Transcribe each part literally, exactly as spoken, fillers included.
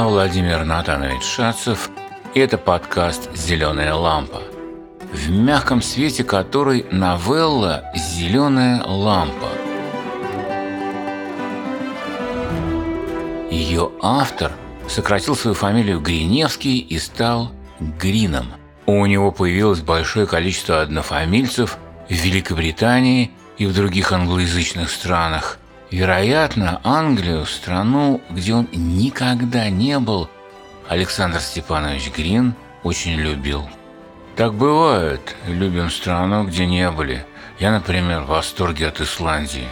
Я Владимир Натанович Шацев, и это подкаст «Зеленая лампа», в мягком свете которой новелла «Зеленая лампа». Ее автор сократил свою фамилию Гриневский и стал Грином. У него появилось большое количество однофамильцев в Великобритании и в других англоязычных странах. Вероятно, Англию, страну, где он никогда не был, Александр Степанович Грин очень любил. Так бывает, любим страну, где не были. Я, например, в восторге от Исландии.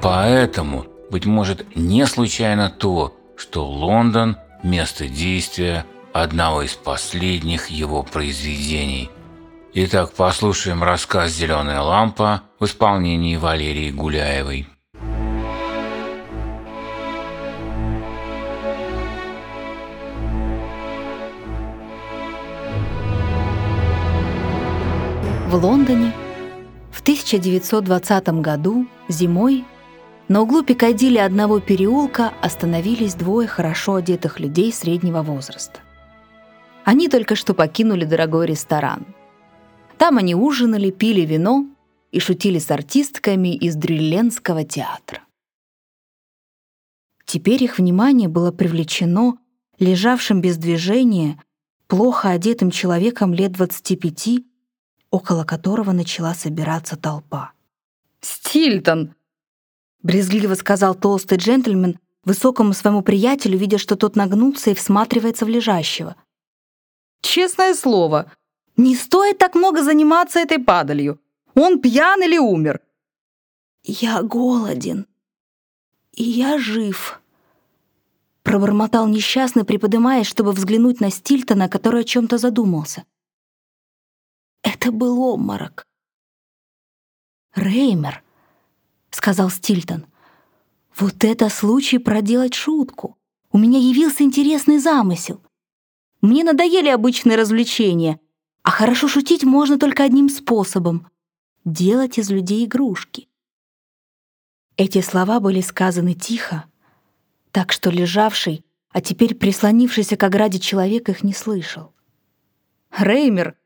Поэтому, быть может, не случайно то, что Лондон – место действия одного из последних его произведений. Итак, послушаем рассказ «Зеленая лампа» в исполнении Валерии Гуляевой. В Лондоне в тысяча девятьсот двадцатом году зимой на углу Пикадилли одного переулка остановились двое хорошо одетых людей среднего возраста. Они только что покинули дорогой ресторан. Там они ужинали, пили вино и шутили с артистками из Дрюлленского театра. Теперь их внимание было привлечено лежавшим без движения, плохо одетым человеком лет двадцати пяти, около которого начала собираться толпа. «Стильтон!» — брезгливо сказал толстый джентльмен высокому своему приятелю, видя, что тот нагнулся и всматривается в лежащего. «Честное слово! Не стоит так много заниматься этой падалью. Он пьян или умер?» «Я голоден. И я жив», — пробормотал несчастный, приподнимаясь, чтобы взглянуть на Стильтона, который о чем-то задумался. «Это был обморок». «Реймер», — сказал Стильтон, — «вот это случай проделать шутку. У меня явился интересный замысел. Мне надоели обычные развлечения. А хорошо шутить можно только одним способом — делать из людей игрушки». Эти слова были сказаны тихо, так что лежавший, а теперь прислонившийся к ограде человек их не слышал. Реймер,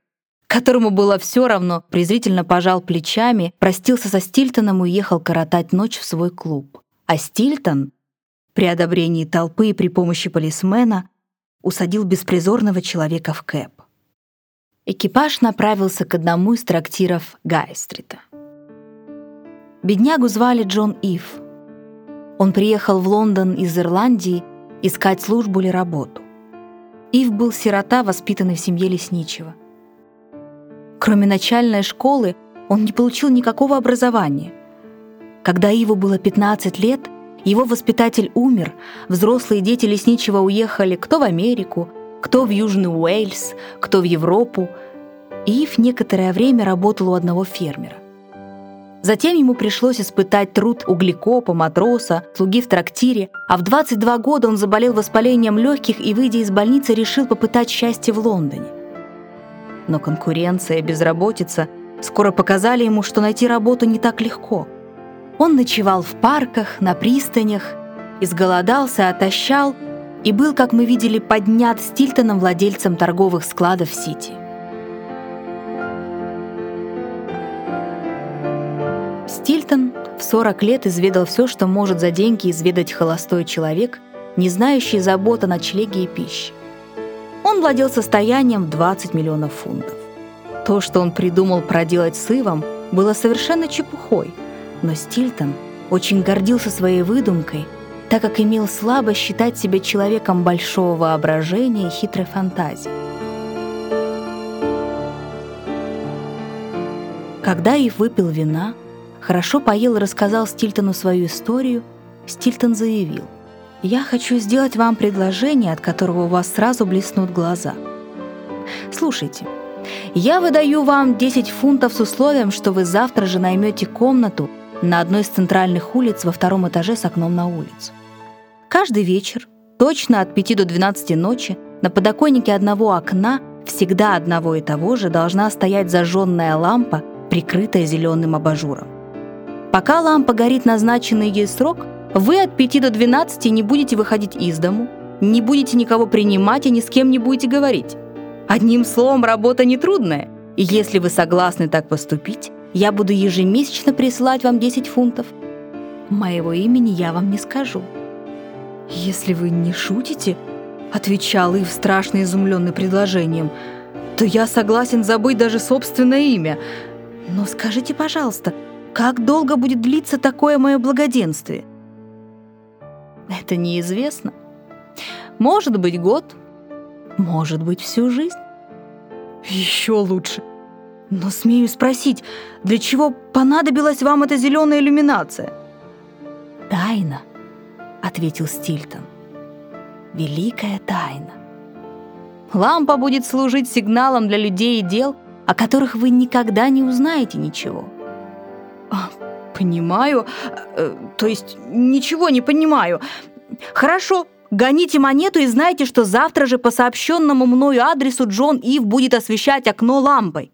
которому было все равно, презрительно пожал плечами, простился со Стильтоном и уехал коротать ночь в свой клуб. А Стильтон, при одобрении толпы и при помощи полисмена, усадил беспризорного человека в кэб. Экипаж направился к одному из трактиров Гай-стрита. Беднягу звали Джон Ив. Он приехал в Лондон из Ирландии искать службу или работу. Ив был сирота, воспитанный в семье лесничего. Кроме начальной школы, он не получил никакого образования. Когда Иву было пятнадцать лет, его воспитатель умер, взрослые дети лесничего уехали кто в Америку, кто в Южный Уэльс, кто в Европу. Ив некоторое время работал у одного фермера. Затем ему пришлось испытать труд углекопа, матроса, слуги в трактире, а в двадцать два года он заболел воспалением легких и, выйдя из больницы, решил попытать счастье в Лондоне. Но конкуренция и безработица скоро показали ему, что найти работу не так легко. Он ночевал в парках, на пристанях, изголодался, отощал, и был, как мы видели, поднят Стильтоном, владельцем торговых складов в Сити. Стильтон в сорок лет изведал все, что может за деньги изведать холостой человек, не знающий забот о ночлеге и пище. Он владел состоянием в двадцать миллионов фунтов. То, что он придумал проделать с Ивом, было совершенно чепухой, но Стильтон очень гордился своей выдумкой, так как имел слабость считать себя человеком большого воображения и хитрой фантазии. Когда Ив выпил вина, хорошо поел и рассказал Стильтону свою историю, Стильтон заявил: «Я хочу сделать вам предложение, от которого у вас сразу блеснут глаза. Слушайте, я выдаю вам десять фунтов с условием, что вы завтра же наймете комнату на одной из центральных улиц во втором этаже с окном на улицу. Каждый вечер, точно от пяти до двенадцати ночи, на подоконнике одного окна, всегда одного и того же, должна стоять зажженная лампа, прикрытая зеленым абажуром. Пока лампа горит назначенный ей срок, вы от пяти до двенадцати не будете выходить из дому, не будете никого принимать и ни с кем не будете говорить. Одним словом, работа нетрудная. И если вы согласны так поступить, я буду ежемесячно присылать вам десять фунтов. Моего имени я вам не скажу». «Если вы не шутите, — отвечал Ив, страшно изумленный предложением, — то я согласен забыть даже собственное имя. Но скажите, пожалуйста, как долго будет длиться такое мое благоденствие?» «Это неизвестно. Может быть, год, может быть, всю жизнь». «Еще лучше. Но смею спросить, для чего понадобилась вам эта зеленая иллюминация?» «Тайна», — ответил Стильтон. «Великая тайна. Лампа будет служить сигналом для людей и дел, о которых вы никогда не узнаете ничего». «Понимаю. То есть ничего не понимаю. Хорошо. Гоните монету и знайте, что завтра же по сообщенному мною адресу Джон Ив будет освещать окно лампой».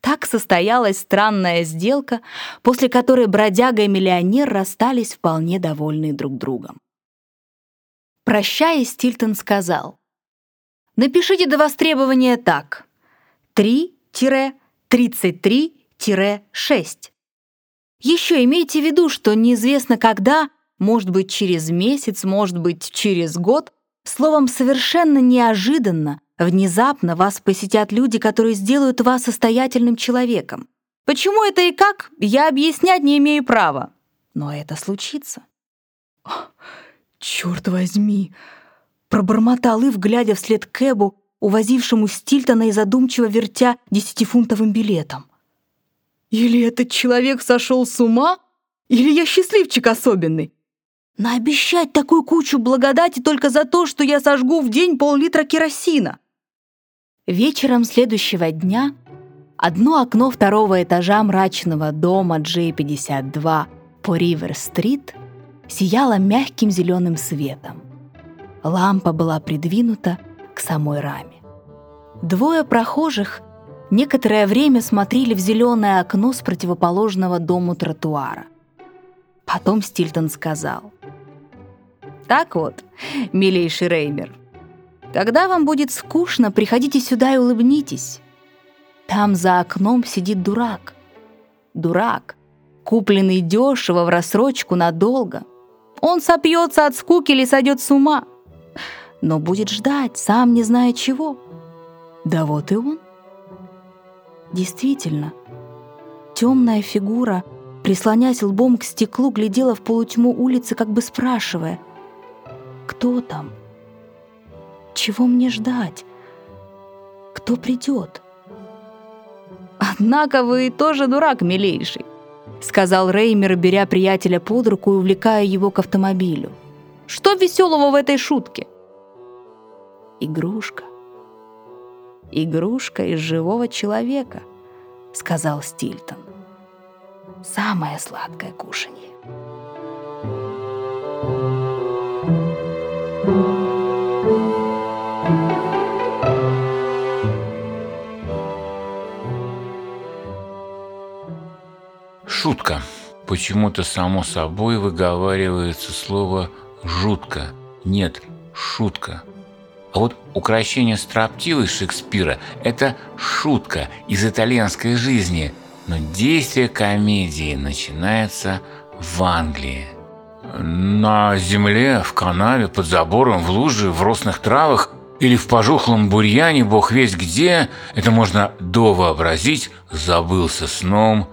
Так состоялась странная сделка, после которой бродяга и миллионер расстались вполне довольны друг другом. Прощаясь, Стильтон сказал: «Напишите до востребования так: три тридцать три шесть. Еще имейте в виду, что неизвестно когда, может быть, через месяц, может быть, через год, словом, совершенно неожиданно, внезапно вас посетят люди, которые сделают вас состоятельным человеком. Почему это и как, я объяснять не имею права. Но это случится». «Черт возьми!» — пробормотал Ив, глядя вслед кэбу, увозившему Стильтона и задумчиво вертя десятифунтовым билетом. «Или этот человек сошел с ума, или я счастливчик особенный. Наобещать такую кучу благодати только за то, что я сожгу в день пол-литра керосина». Вечером следующего дня одно окно второго этажа мрачного дома джей пятьдесят два по Ривер-стрит сияло мягким зеленым светом. Лампа была придвинута к самой раме. Двое прохожих некоторое время смотрели в зеленое окно с противоположного дому тротуара. Потом Стильтон сказал: «Так вот, милейший Реймер, когда вам будет скучно, приходите сюда и улыбнитесь. Там за окном сидит дурак. Дурак, купленный дешево в рассрочку надолго. Он сопьется от скуки или сойдет с ума, но будет ждать, сам не зная чего. Да вот и он». Действительно, темная фигура, прислонясь лбом к стеклу, глядела в полутьму улицы, как бы спрашивая: «Кто там? Чего мне ждать? Кто придет?» «Однако вы тоже дурак, милейший», — сказал Реймер, беря приятеля под руку и увлекая его к автомобилю. «Что веселого в этой шутке?» «Игрушка. Игрушка из живого человека», — сказал Стильтон. «Самое сладкое кушанье». Шутка. Почему-то само собой выговаривается слово «жутко». Нет, шутка. А вот укорочение строптивой Шекспира – это шутка из итальянской жизни, но действие комедии начинается в Англии. На земле, в канаве, под забором, в луже, в росных травах или в пожухлом бурьяне, бог весть где, это можно довообразить, забылся сном,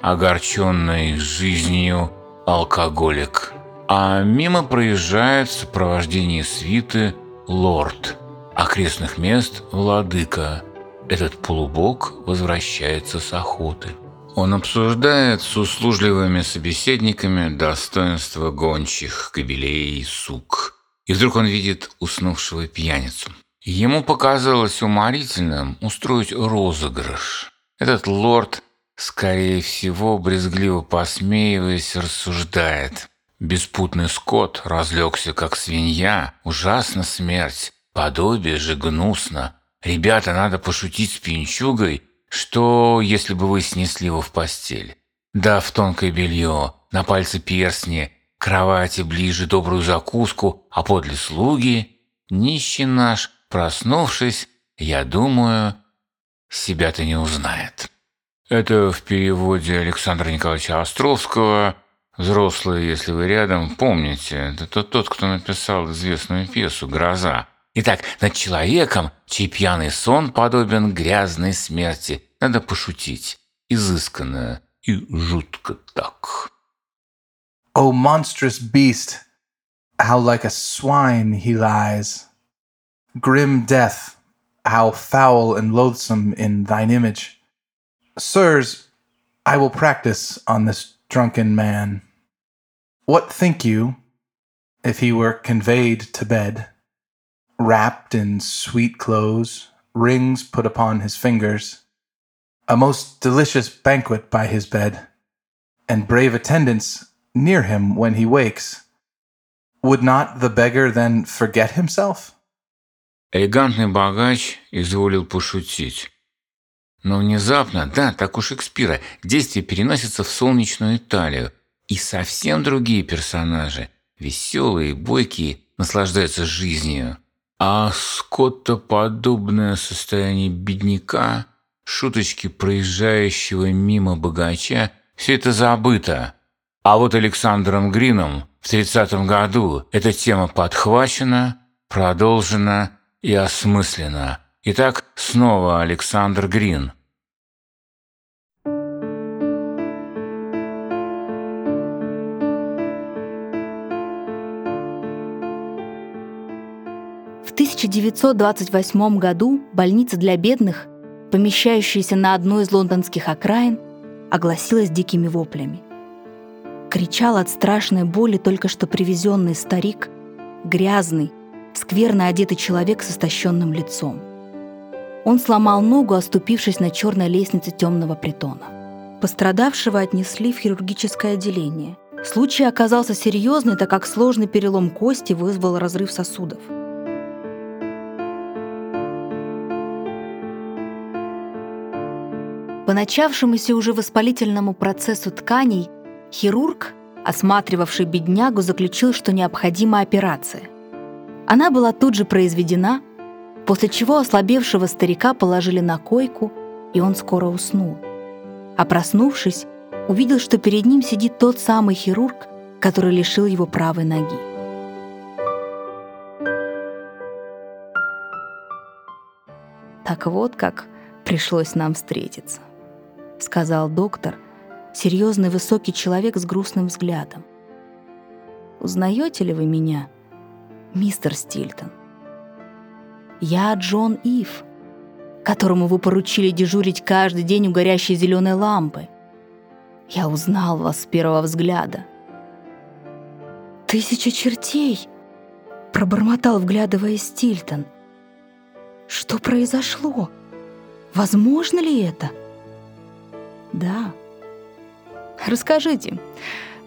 огорченный жизнью алкоголик. А мимо проезжает в сопровождении свиты лорд, окрестных мест владыка. Этот полубог возвращается с охоты. Он обсуждает с услужливыми собеседниками достоинства гончих, кобелей и сук. И вдруг он видит уснувшего пьяницу. Ему показалось уморительным устроить розыгрыш. Этот лорд, скорее всего, брезгливо посмеиваясь, рассуждает: «Беспутный скот разлегся, как свинья. Ужасна смерть, подобие же гнусно. Ребята, надо пошутить с пьянчугой, что если бы вы снесли его в постель? Да в тонкое белье, на пальцы перстни, к кровати ближе добрую закуску, а подле слуги, нищий наш, проснувшись, я думаю, себя-то не узнает. Это в переводе Александра Николаевича Островского. Взрослые, если вы рядом, помните, это тот, тот, кто написал известную пьесу «Гроза». Итак, над человеком, чей пьяный сон подобен грязной смерти, надо пошутить. Изысканно и жутко так. «О, monstrous beast, how like a swine he lies! Grim death, how foul and loathsome in thine image! Sirs, I will practice on this drunken man. What think you, if he were conveyed to bed, wrapped in sweet clothes, rings put upon his fingers, a most delicious banquet by his bed, and brave attendants near him when he wakes, would not the beggar then forget himself?» Элегантный богач изволил пошутить. Но внезапно, да, так у Шекспира, действие переносится в солнечную Италию, и совсем другие персонажи, веселые, бойкие, наслаждаются жизнью. А скотоподобное состояние бедняка, шуточки проезжающего мимо богача – все это забыто. А вот Александром Грином в тридцатом году эта тема подхвачена, продолжена и осмыслена. Итак, снова Александр Грин. В тысяча девятьсот двадцать восьмом году больница для бедных, помещающаяся на одной из лондонских окраин, огласилась дикими воплями. Кричал от страшной боли только что привезенный старик, грязный, скверно одетый человек с истощенным лицом. Он сломал ногу, оступившись на черной лестнице темного притона. Пострадавшего отнесли в хирургическое отделение. Случай оказался серьезный, так как сложный перелом кости вызвал разрыв сосудов. По начавшемуся уже воспалительному процессу тканей хирург, осматривавший беднягу, заключил, что необходима операция. Она была тут же произведена, после чего ослабевшего старика положили на койку, и он скоро уснул. А проснувшись, увидел, что перед ним сидит тот самый хирург, который лишил его правой ноги. Так вот как пришлось нам встретиться. — сказал доктор, серьезный высокий человек с грустным взглядом. «Узнаете ли вы меня, мистер Стильтон? Я Джон Ив, которому вы поручили дежурить каждый день у горящей зеленой лампы. Я узнал вас с первого взгляда». «Тысяча чертей!» — пробормотал, вглядываясь, Стильтон. «Что произошло? Возможно ли это?» «Да. Расскажите,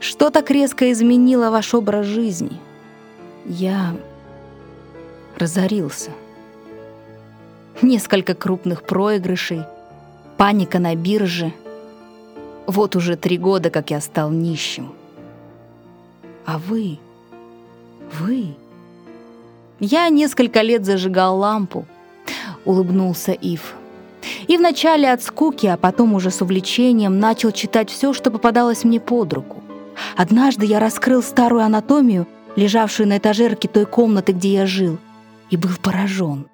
что так резко изменило ваш образ жизни?» «Я разорился. Несколько крупных проигрышей, паника на бирже. Вот уже три года, как я стал нищим. А вы? Вы?» «Я несколько лет зажигал лампу», — улыбнулся Ив. «И вначале от скуки, а потом уже с увлечением начал читать все, что попадалось мне под руку. Однажды я раскрыл старую анатомию, лежавшую на этажерке той комнаты, где я жил, и был поражен.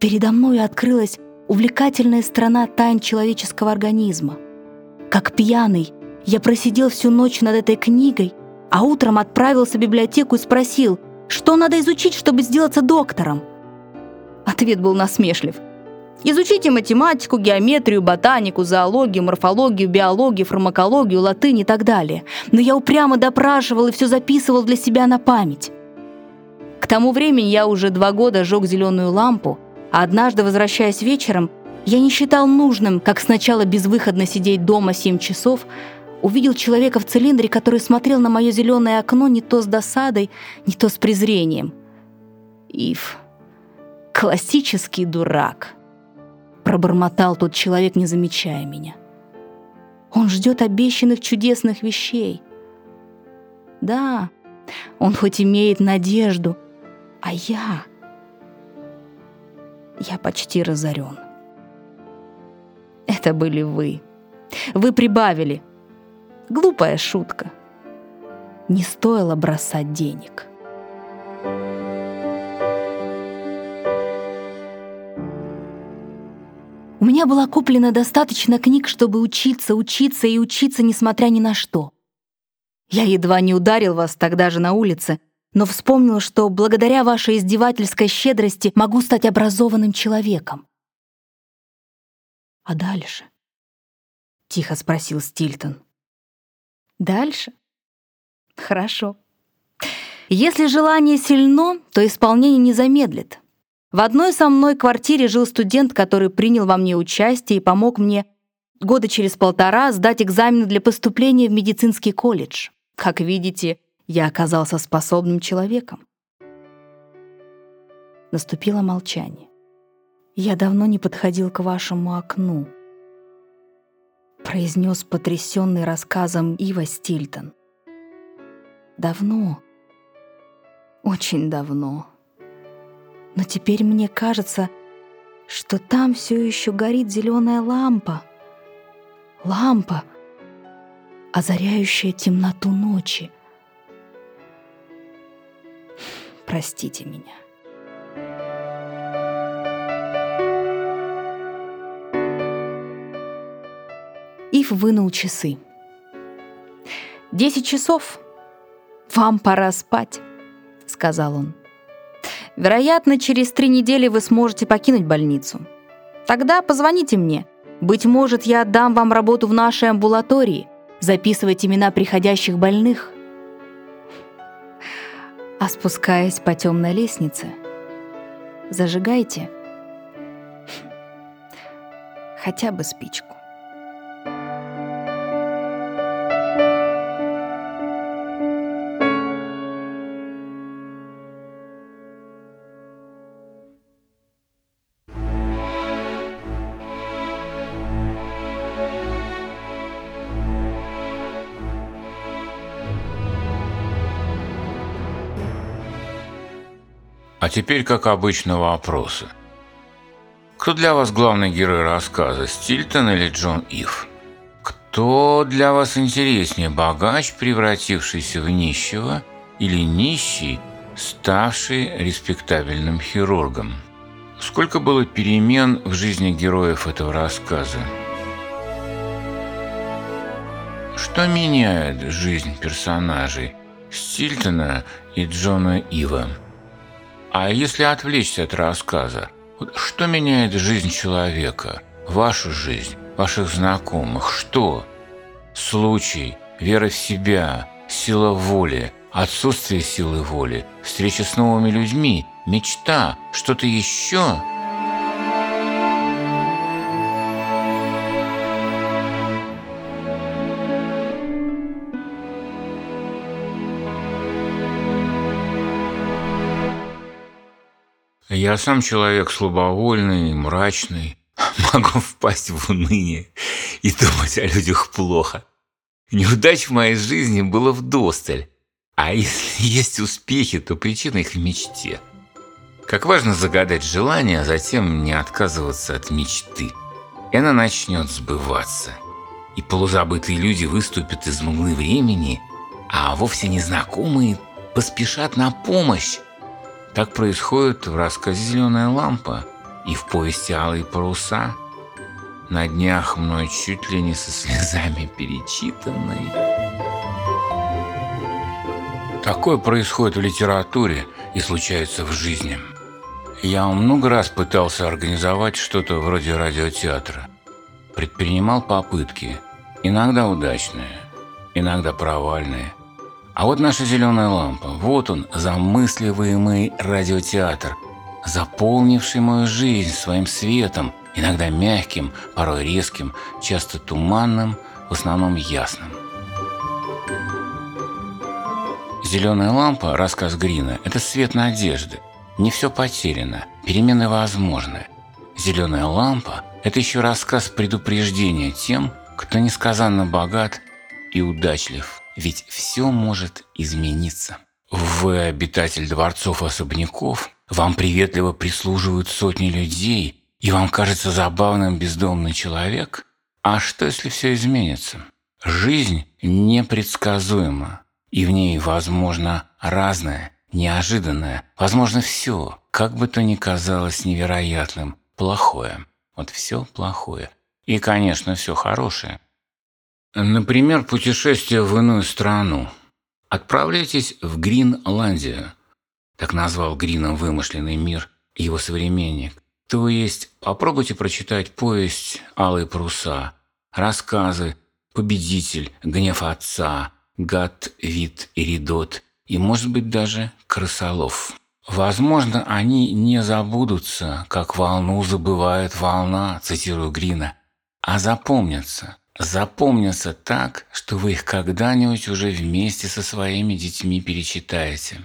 Передо мной открылась увлекательная сторона тайн человеческого организма. Как пьяный, я просидел всю ночь над этой книгой, а утром отправился в библиотеку и спросил, что надо изучить, чтобы сделаться доктором. Ответ был насмешлив. Изучите математику, геометрию, ботанику, зоологию, морфологию, биологию, фармакологию, латынь и так далее. Но я упрямо допрашивал и все записывал для себя на память. К тому времени я уже два года жег зеленую лампу, а однажды, возвращаясь вечером, я не считал нужным, как сначала безвыходно сидеть дома семь часов, увидел человека в цилиндре, который смотрел на мое зеленое окно не то с досадой, не то с презрением. Ив, классический дурак», — пробормотал тот человек, не замечая меня. Он ждет обещанных чудесных вещей. Да, он хоть имеет надежду, а я... Я почти разорен. Это были вы. Вы прибавили. Глупая шутка. Не стоило бросать денег. У меня было куплено достаточно книг, чтобы учиться, учиться и учиться, несмотря ни на что. Я едва не ударил вас тогда же на улице, но вспомнил, что благодаря вашей издевательской щедрости могу стать образованным человеком. «А дальше?» — тихо спросил Стильтон. «Дальше? Хорошо. Если желание сильно, то исполнение не замедлит. В одной со мной квартире жил студент, который принял во мне участие и помог мне года через полтора сдать экзамены для поступления в медицинский колледж. Как видите, я оказался способным человеком». Наступило молчание. «Я давно не подходил к вашему окну», — произнес потрясенный рассказом Ива Стильтон. «Давно, очень давно. Но теперь мне кажется, что там все еще горит зеленая лампа. Лампа, озаряющая темноту ночи. Простите меня». Ив вынул часы. «Десять часов. Вам пора спать», — сказал он. «Вероятно, через три недели вы сможете покинуть больницу. Тогда позвоните мне. Быть может, я отдам вам работу в нашей амбулатории. Записывать имена приходящих больных». А спускаясь по темной лестнице, зажигайте хотя бы спичку. А теперь, как обычно, вопросы. Кто для вас главный герой рассказа, Стильтон или Джон Ив? Кто для вас интереснее, богач, превратившийся в нищего, или нищий, ставший респектабельным хирургом? Сколько было перемен в жизни героев этого рассказа? Что меняет жизнь персонажей Стильтона и Джона Ива? А если отвлечься от рассказа, что меняет жизнь человека, вашу жизнь, ваших знакомых? Что? Случай, вера в себя, сила воли, отсутствие силы воли, встреча с новыми людьми, мечта, что-то еще? Я сам человек слабовольный, мрачный, могу впасть в уныние и думать о людях плохо. Неудач в моей жизни было вдосталь, а если есть успехи, то причина их в мечте. Как важно загадать желание, а затем не отказываться от мечты. И она начнет сбываться. И полузабытые люди выступят из мглы времени, а вовсе незнакомые поспешат на помощь. Так происходит в рассказе «Зеленая лампа» и в повести «Алые паруса», на днях мной чуть ли не со слезами перечитанной. Такое происходит в литературе и случается в жизни. Я много раз пытался организовать что-то вроде радиотеатра. Предпринимал попытки, иногда удачные, иногда провальные. А вот наша «Зеленая лампа», вот он, замысливаемый радиотеатр, заполнивший мою жизнь своим светом, иногда мягким, порой резким, часто туманным, в основном ясным. «Зеленая лампа», рассказ Грина, это свет надежды. Не все потеряно, перемены возможны. «Зеленая лампа» — это еще рассказ предупреждения тем, кто несказанно богат и удачлив, ведь все может измениться. Вы обитатель дворцов и особняков, вам приветливо прислуживают сотни людей, и вам кажется забавным бездомный человек? А что, если все изменится? Жизнь непредсказуема, и в ней возможно разное, неожиданное, возможно все, как бы то ни казалось невероятным, плохое. Вот все плохое. И, конечно, все хорошее. Например, путешествие в иную страну. Отправляйтесь в Гринландию, так назвал Грином вымышленный мир его современник. То есть попробуйте прочитать повесть «Алые паруса», рассказы «Победитель», «Гнев отца», «Гад», «Вид», «Эридот» и, может быть, даже «Крысолов». Возможно, они не забудутся, как волну забывает волна, цитирую Грина, а запомнятся. Запомнятся так, что вы их когда-нибудь уже вместе со своими детьми перечитаете.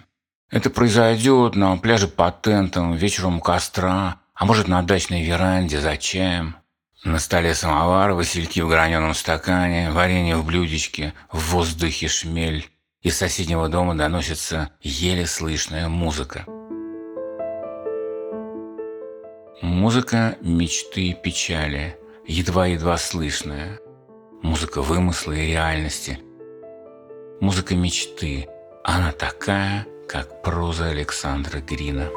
Это произойдет на пляже под тентом, вечером у костра, а может на дачной веранде за чаем. На столе самовар, васильки в граненом стакане, варенье в блюдечке, в воздухе шмель. Из соседнего дома доносится еле слышная музыка. Музыка мечты и печали, едва-едва слышная. Музыка вымысла и реальности. Музыка мечты. Она такая, как проза Александра Грина.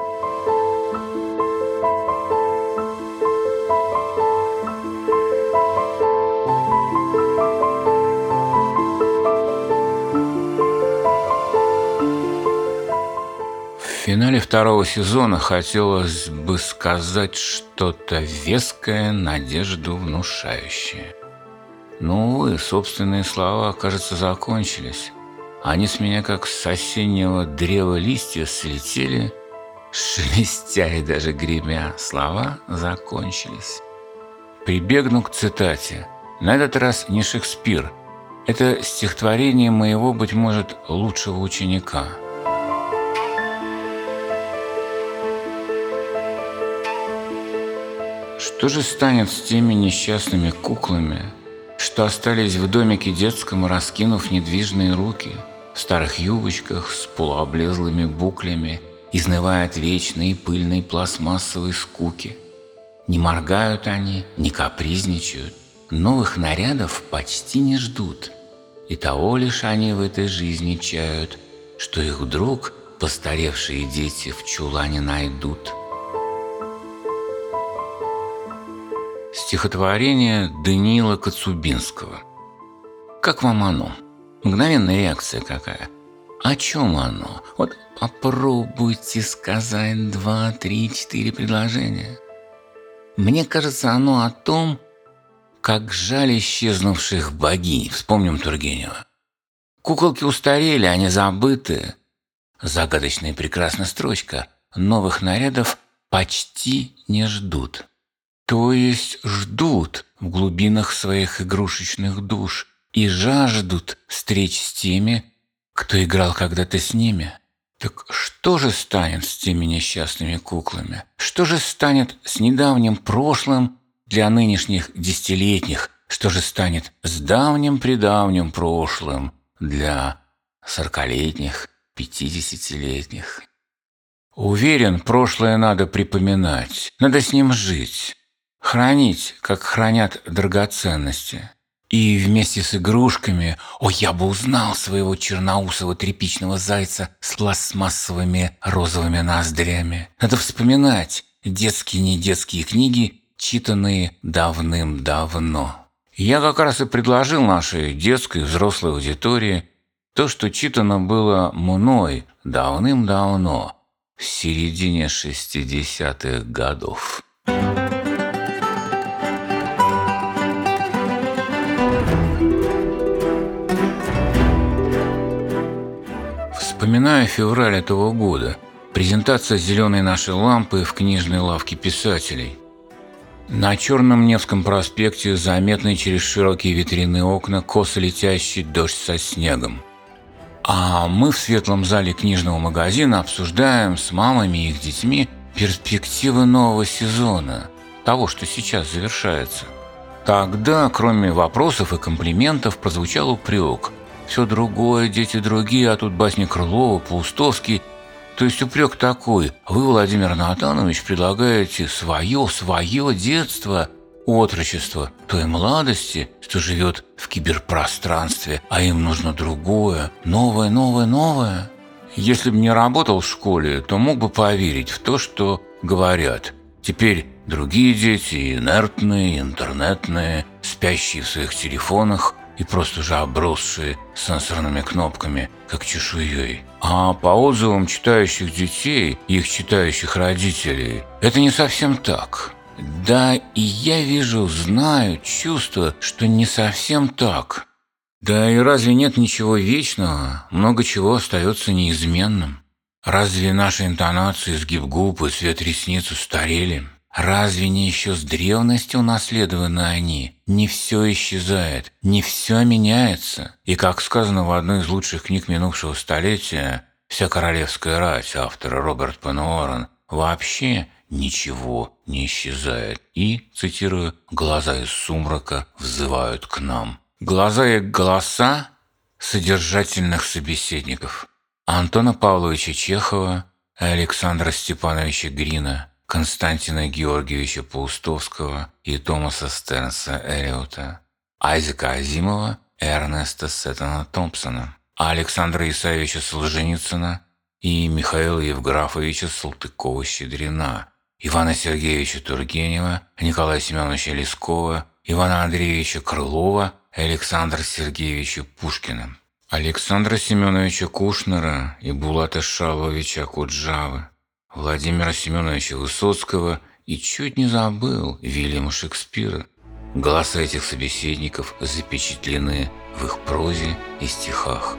В финале второго сезона хотелось бы сказать что-то веское, надежду внушающее. Но, увы, собственные слова, кажется, закончились. Они с меня как с осеннего древа листья слетели, шелестя и даже гремя. Слова закончились. Прибегну к цитате. На этот раз не Шекспир. Это стихотворение моего, быть может, лучшего ученика. Что же станет с теми несчастными куклами, что остались в домике детском, раскинув недвижные руки, в старых юбочках с полуоблезлыми буклями, изнывая от вечной и пыльной пластмассовой скуки? Не моргают они, не капризничают, новых нарядов почти не ждут, и того лишь они в этой жизни чают, что их вдруг постаревшие дети в чулане найдут. Стихотворение Даниила Коцубинского. Как вам оно? Мгновенная реакция какая. О чем оно? Вот попробуйте сказать два, три, четыре предложения. Мне кажется, оно о том, как жаль исчезнувших богинь. Вспомним Тургенева. Куколки устарели, они забыты. Загадочная и прекрасная строчка. Новых нарядов почти не ждут. То есть ждут в глубинах своих игрушечных душ и жаждут встреч с теми, кто играл когда-то с ними. Так что же станет с теми несчастными куклами? Что же станет с недавним прошлым для нынешних десятилетних? Что же станет с давним-предавним прошлым для сорокалетних, пятидесятилетних? Уверен, прошлое надо припоминать, надо с ним жить. Хранить, как хранят драгоценности. И вместе с игрушками, о, я бы узнал своего черноусого тряпичного зайца с пластмассовыми розовыми ноздрями. Надо вспоминать детские и недетские книги, читанные давным-давно. Я как раз и предложил нашей детской и взрослой аудитории то, что читано было мной давным-давно, в середине шестидесятых годов. Вспоминаю февраль этого года. Презентация «Зеленой нашей лампы» в книжной лавке писателей. На Черном Невском проспекте, заметный через широкие витринные окна, косо летящий дождь со снегом. А мы в светлом зале книжного магазина обсуждаем с мамами и их детьми перспективы нового сезона, того, что сейчас завершается. Тогда, кроме вопросов и комплиментов, прозвучал упрек. Все другое, дети другие, а тут басни Крылова, Паустовский. То есть упрек такой: вы, Владимир Натанович, предлагаете свое, свое детство, отрочество той младости, что живет в киберпространстве, а им нужно другое, новое, новое, новое. Если бы не работал в школе, то мог бы поверить в то, что говорят. Теперь другие дети, инертные, интернетные, спящие в своих телефонах и просто уже обросшие сенсорными кнопками, как чешуей. А по отзывам читающих детей и их читающих родителей, это не совсем так. Да, и я вижу, знаю, чувствую, что не совсем так. Да и разве нет ничего вечного? Много чего остается неизменным. Разве наши интонации, сгиб губ и цвет ресниц устарели? Разве не еще с древности унаследованы они? Не все исчезает, не все меняется. И, как сказано в одной из лучших книг минувшего столетия, «Вся королевская рать» автора Роберт Пен Уоррен, вообще ничего не исчезает. И, цитирую, «глаза из сумрака взывают к нам». Глаза и голоса содержательных собеседников Антона Павловича Чехова, Александра Степановича Грина, Константина Георгиевича Паустовского и Томаса Стернса Элиота, Айзека Азимова, Эрнеста Сеттона Томпсона, Александра Исаевича Солженицына и Михаила Евграфовича Салтыкова-Щедрина, Ивана Сергеевича Тургенева, Николая Семеновича Лескова, Ивана Андреевича Крылова, Александра Сергеевича Пушкина, Александра Семеновича Кушнера и Булата Шаловича Куджавы, Владимира Семеновича Высоцкого и чуть не забыл Уильяма Шекспира. Голоса этих собеседников запечатлены в их прозе и стихах.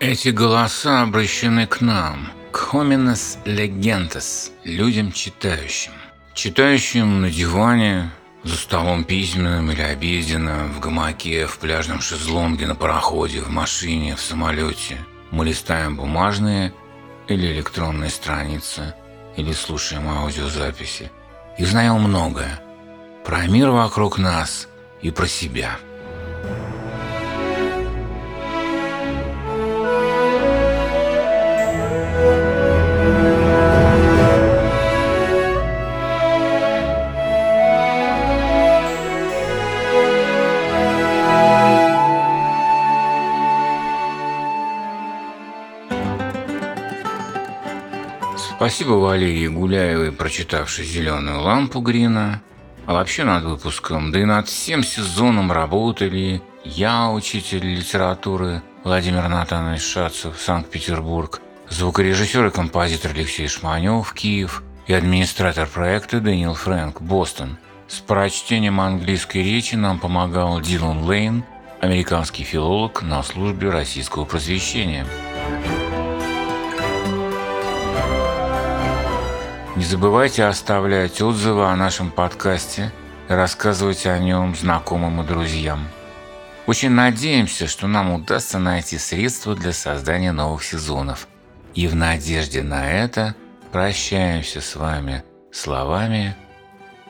Эти голоса обращены к нам, к homines legentas, людям читающим. Читающим на диване, за столом письменным или обеденным, в гамаке, в пляжном шезлонге, на пароходе, в машине, в самолете. Мы листаем бумажные или электронные страницы, или слушаем аудиозаписи. И знаем многое про мир вокруг нас и про себя. Спасибо Валерии Гуляевой, прочитавшей «Зеленую лампу» Грина. А вообще над выпуском, да и над всем сезоном работали я, учитель литературы Владимир Натанович Шацев, Санкт-Петербург, звукорежиссер и композитор Алексей Шманев, Киев, и администратор проекта Дэниел Фрэнк, Бостон. С прочтением английской речи нам помогал Дилан Лейн, американский филолог на службе российского просвещения. Не забывайте оставлять отзывы о нашем подкасте и рассказывать о нем знакомым и друзьям. Очень надеемся, что нам удастся найти средства для создания новых сезонов. И в надежде на это прощаемся с вами словами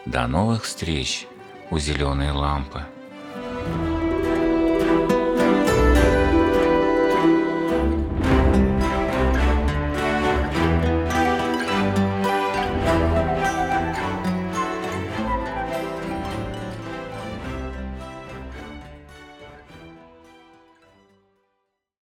«До новых встреч у зеленой лампы».